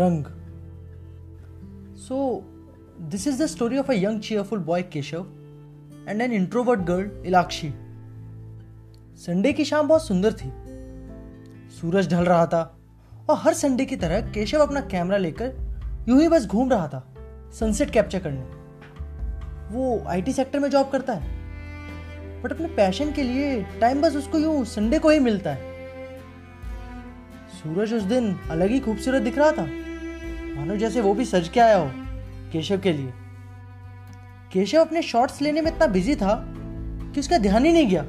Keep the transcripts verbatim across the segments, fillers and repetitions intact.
रंग. So, this is the story of a young cheerful boy Keshav and an introvert girl Ilakshi. Sunday की शाम बहुत सुंदर थी. सूरज ढल रहा था और हर संडे की तरह केशव अपना कैमरा लेकर यूं ही बस घूम रहा था सनसेट कैप्चर करने. वो आईटी सेक्टर में जॉब करता है बट अपने पैशन के लिए टाइम बस उसको यूं संडे को ही मिलता है. सूरज उस दिन अलग ही खूबसूरत दिख रहा था, मानो जैसे वो भी सज के आया हो केशव के लिए. केशव अपने शॉट्स लेने में इतना बिजी था कि उसका ध्यान ही नहीं गया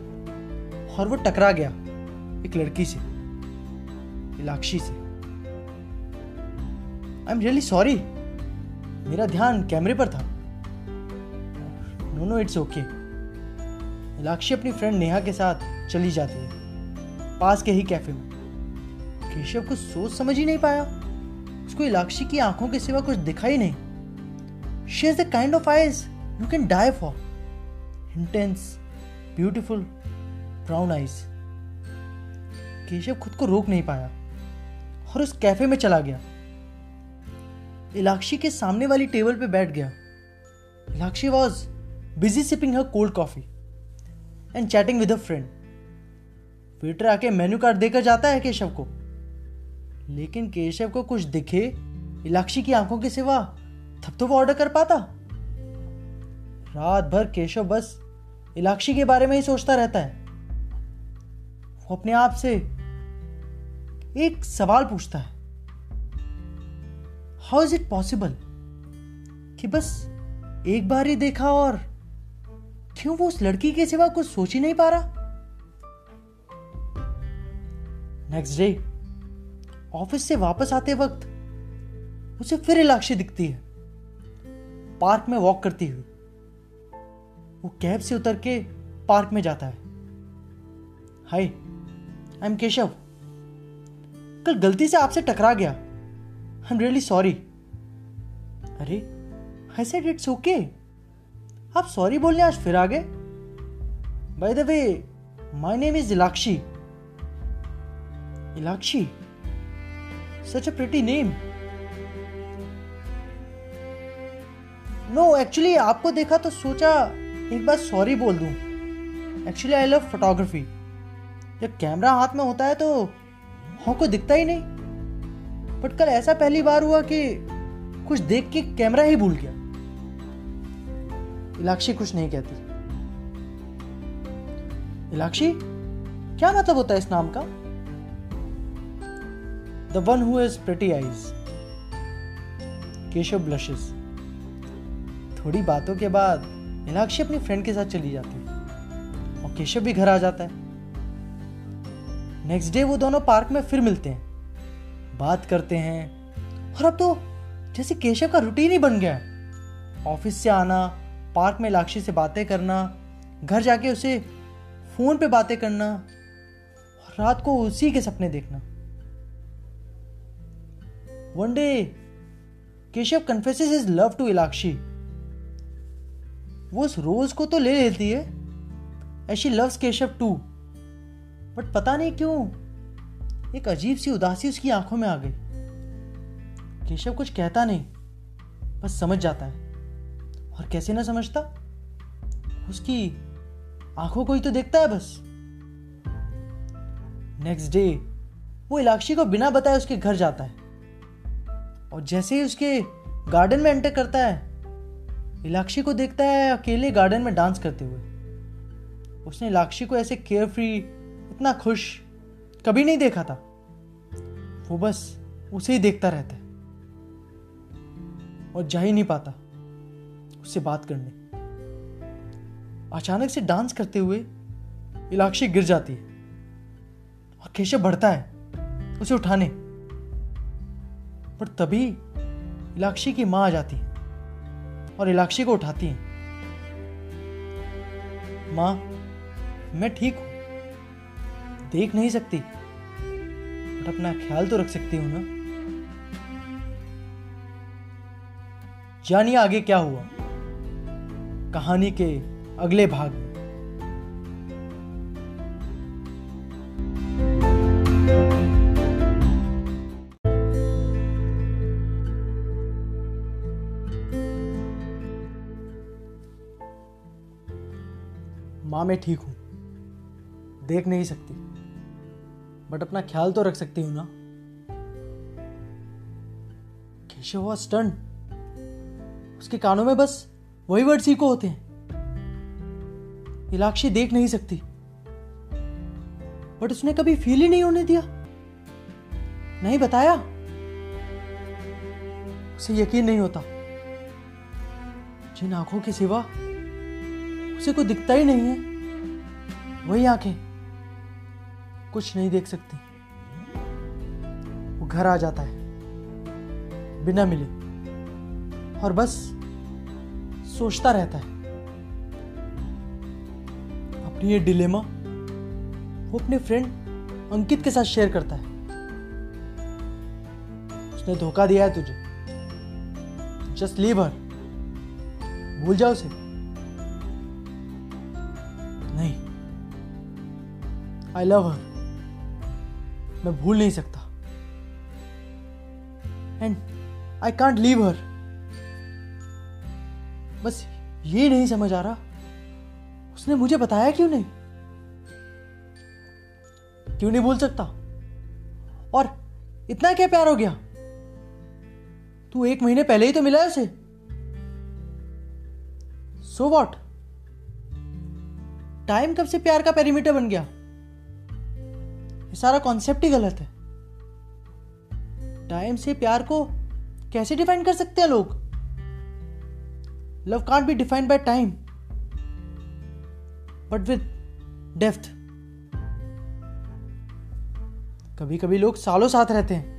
और वो टकरा गया एक लड़की से, इलाक्षी से. आई एम रियली सॉरी, मेरा ध्यान कैमरे पर था. No no it's okay. Ilakshi अपनी फ्रेंड नेहा के साथ चली जाती है पास के ही कैफे में. केशव कुछ सोच समझ ही नहीं पाया. उसको इलाक्षी की आंखों के सिवा कुछ दिखा ही नहीं. She has the kind of eyes you can die for, intense beautiful brown eyes. Keshav खुद को रोक नहीं पाया और उस कैफे में चला गया. इलाक्षी के सामने वाली टेबल पे बैठ गया. Ilakshi was busy sipping her cold coffee and chatting with a friend. Waiter आके मेन्यू कार्ड देकर जाता है केशव को, लेकिन केशव को कुछ दिखे इलाक्षी की आंखों के सिवा तब तो वो ऑर्डर कर पाता. रात भर केशव बस इलाक्षी के बारे में ही सोचता रहता है. वो अपने आप से एक सवाल पूछता है, हाउ इज इट पॉसिबल कि बस एक बार ही देखा और क्यों वो उस लड़की के सिवा कुछ सोच ही नहीं पा रहा. नेक्स्ट डे ऑफिस से वापस आते वक्त उसे फिर इलाक्षी दिखती है पार्क में वॉक करती हुई. वो कैब से उतर के पार्क में जाता है. Hi, I am Keshav. कल गलती से आपसे टकरा गया. I am really sorry. अरे, आई सेड इट्स ओके. आप सॉरी बोलने आज फिर आ गए. By the way, my name is Ilakshi. Ilakshi, such a pretty name. No, actually आपको देखा तो सोचा एक बार सॉरी बोल दूं. Actually I love photography. जब कैमरा हाथ में होता है तो हमको दिखता ही नहीं, बट कल ऐसा पहली बार हुआ कि कुछ देख के कैमरा ही भूल गया. इलाक्षी कुछ नहीं कहती. इलाक्षी, क्या मतलब होता है इस नाम का? The one who has pretty eyes. Keshav blushes. थोड़ी बातों के बाद इलाक्षी अपनी फ्रेंड के साथ चली जाती है और केशव भी घर आ जाता है. नेक्स्ट डे वो दोनों पार्क में फिर मिलते हैं, बात करते हैं और अब तो जैसे केशव का रूटीन ही बन गया है. ऑफिस से आना, पार्क में इलाक्षी से बातें करना, घर जाके उसे फोन पे बातें करना और रात को उसी के सपने देखना. One day, Keshav confesses his love to Ilakshi. वो उस रोज को तो ले लेती है, and she loves Keshav too. But पता नहीं क्यों एक अजीब सी उदासी उसकी आंखों में आ गई. केशव कुछ कहता नहीं, बस समझ जाता है. और कैसे ना समझता, उसकी आंखों को ही तो देखता है बस. नेक्स्ट डे वो इलाक्षी को बिना बताए उसके घर जाता है और जैसे ही उसके गार्डन में एंटर करता है, इलाक्षी को देखता है अकेले गार्डन में डांस करते हुए. उसने इलाक्षी को ऐसे केयरफ्री, इतना खुश कभी नहीं देखा था. वो बस उसे ही देखता रहता है और जा ही नहीं पाता उससे बात करने. अचानक से डांस करते हुए इलाक्षी गिर जाती है और केशव बढ़ता है उसे उठाने, पर तभी इलाक्षी की मां आ जाती है और इलाक्षी को उठाती है. मां, मैं ठीक हूं, देख नहीं सकती, बट अपना ख्याल तो रख सकती हूं ना. जानिए आगे क्या हुआ कहानी के अगले भाग में. माँ मैं ठीक हूँ, देख नहीं सकती, बट अपना ख्याल तो रख सकती हूँ ना। केशव हुआ स्टन, उसके कानों में बस वही वर्ड सीखो होते हैं। इलाक्षी देख नहीं सकती, बट उसने कभी फील ही नहीं होने दिया, नहीं बताया। उसे यकीन नहीं होता, जिन आंखों के सिवा उसे कोई दिखता ही नहीं है, वही आंखें कुछ नहीं देख सकती। वो घर आ जाता है बिना मिले और बस सोचता रहता है। अपनी ये डिलेमा वो अपने फ्रेंड अंकित के साथ शेयर करता है। उसने धोखा दिया है तुझे, जस्ट लीव हर, भूल जाओ उसे। नहीं, आई लव हर, मैं भूल नहीं सकता, and I can't leave her. बस ये नहीं समझ आ रहा उसने मुझे बताया क्यों नहीं, क्यों नहीं भूल सकता। और इतना क्या प्यार हो गया, तू एक महीने पहले ही तो मिला है उसे। सो वॉट, टाइम कब से प्यार का पेरीमीटर बन गया। ये सारा कॉन्सेप्ट ही गलत है। टाइम से प्यार को कैसे डिफाइन कर सकते हैं लोग। Love can't be defined by time but with depth. कभी कभी लोग सालों साथ रहते हैं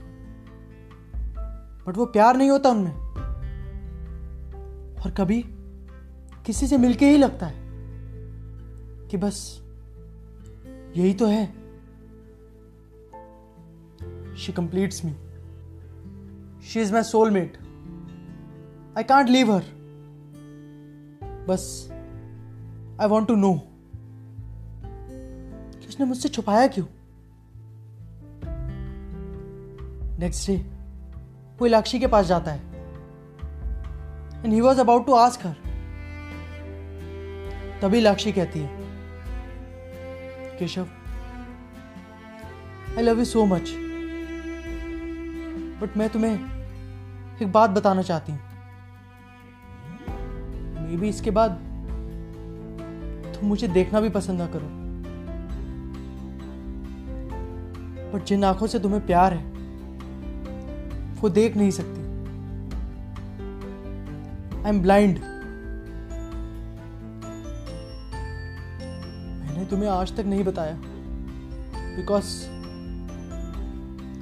बट वो प्यार नहीं होता उनमें, और कभी किसी से मिलके ही लगता है कि बस यही तो है। She completes me, she is my soulmate, I can't leave her, बस आई वॉन्ट टू नो कि उसने मुझसे छुपाया क्यों। नेक्स्ट डे वो इलाक्षी के पास जाता है and he was about to ask her. तभी इलाक्षी कहती है, Keshav I love you so much, but मैं तुम्हें एक बात बताना चाहती हूँ। मे बी इसके बाद तुम मुझे देखना भी पसंद ना करो, बट जिन आंखों से तुम्हें प्यार है वो देख नहीं सकती। I am blind. मैंने तुम्हें आज तक नहीं बताया because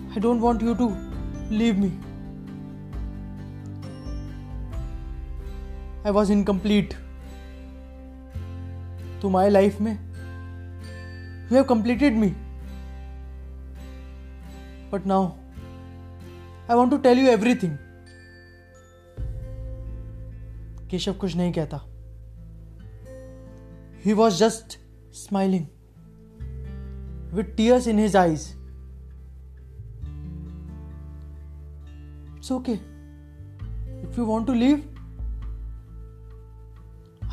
I don't want you to leave me. I was incomplete. तुम्हारी लाइफ में you have completed me, but now I want to tell you everything. Keshav कुछ नहीं कहता। He was just smiling with tears in his eyes. It's okay. If you want to leave,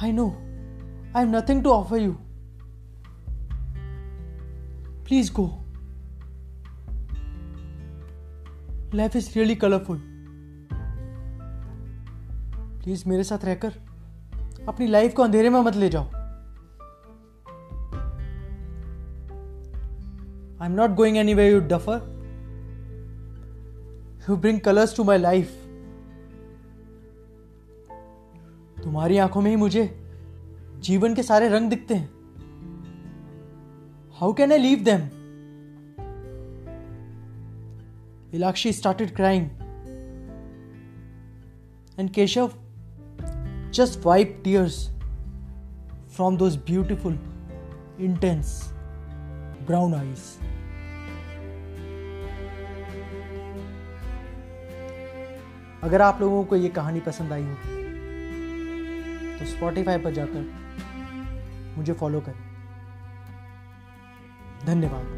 I know I have nothing to offer you. Please go. Life is really colourful. Please मेरे साथ रहकर अपनी life को अंधेरे में मत ले जाओ। I am not going anywhere you duffer. You bring colours to my life. तुम्हारी आंखों में ही मुझे जीवन के सारे रंग दिखते हैं। How can I leave them? Ilakshi started crying and Keshav just wiped tears from those beautiful, intense brown eyes. अगर आप लोगों को ये कहानी पसंद आई हो तो Spotify पर जाकर मुझे फॉलो करें। धन्यवाद।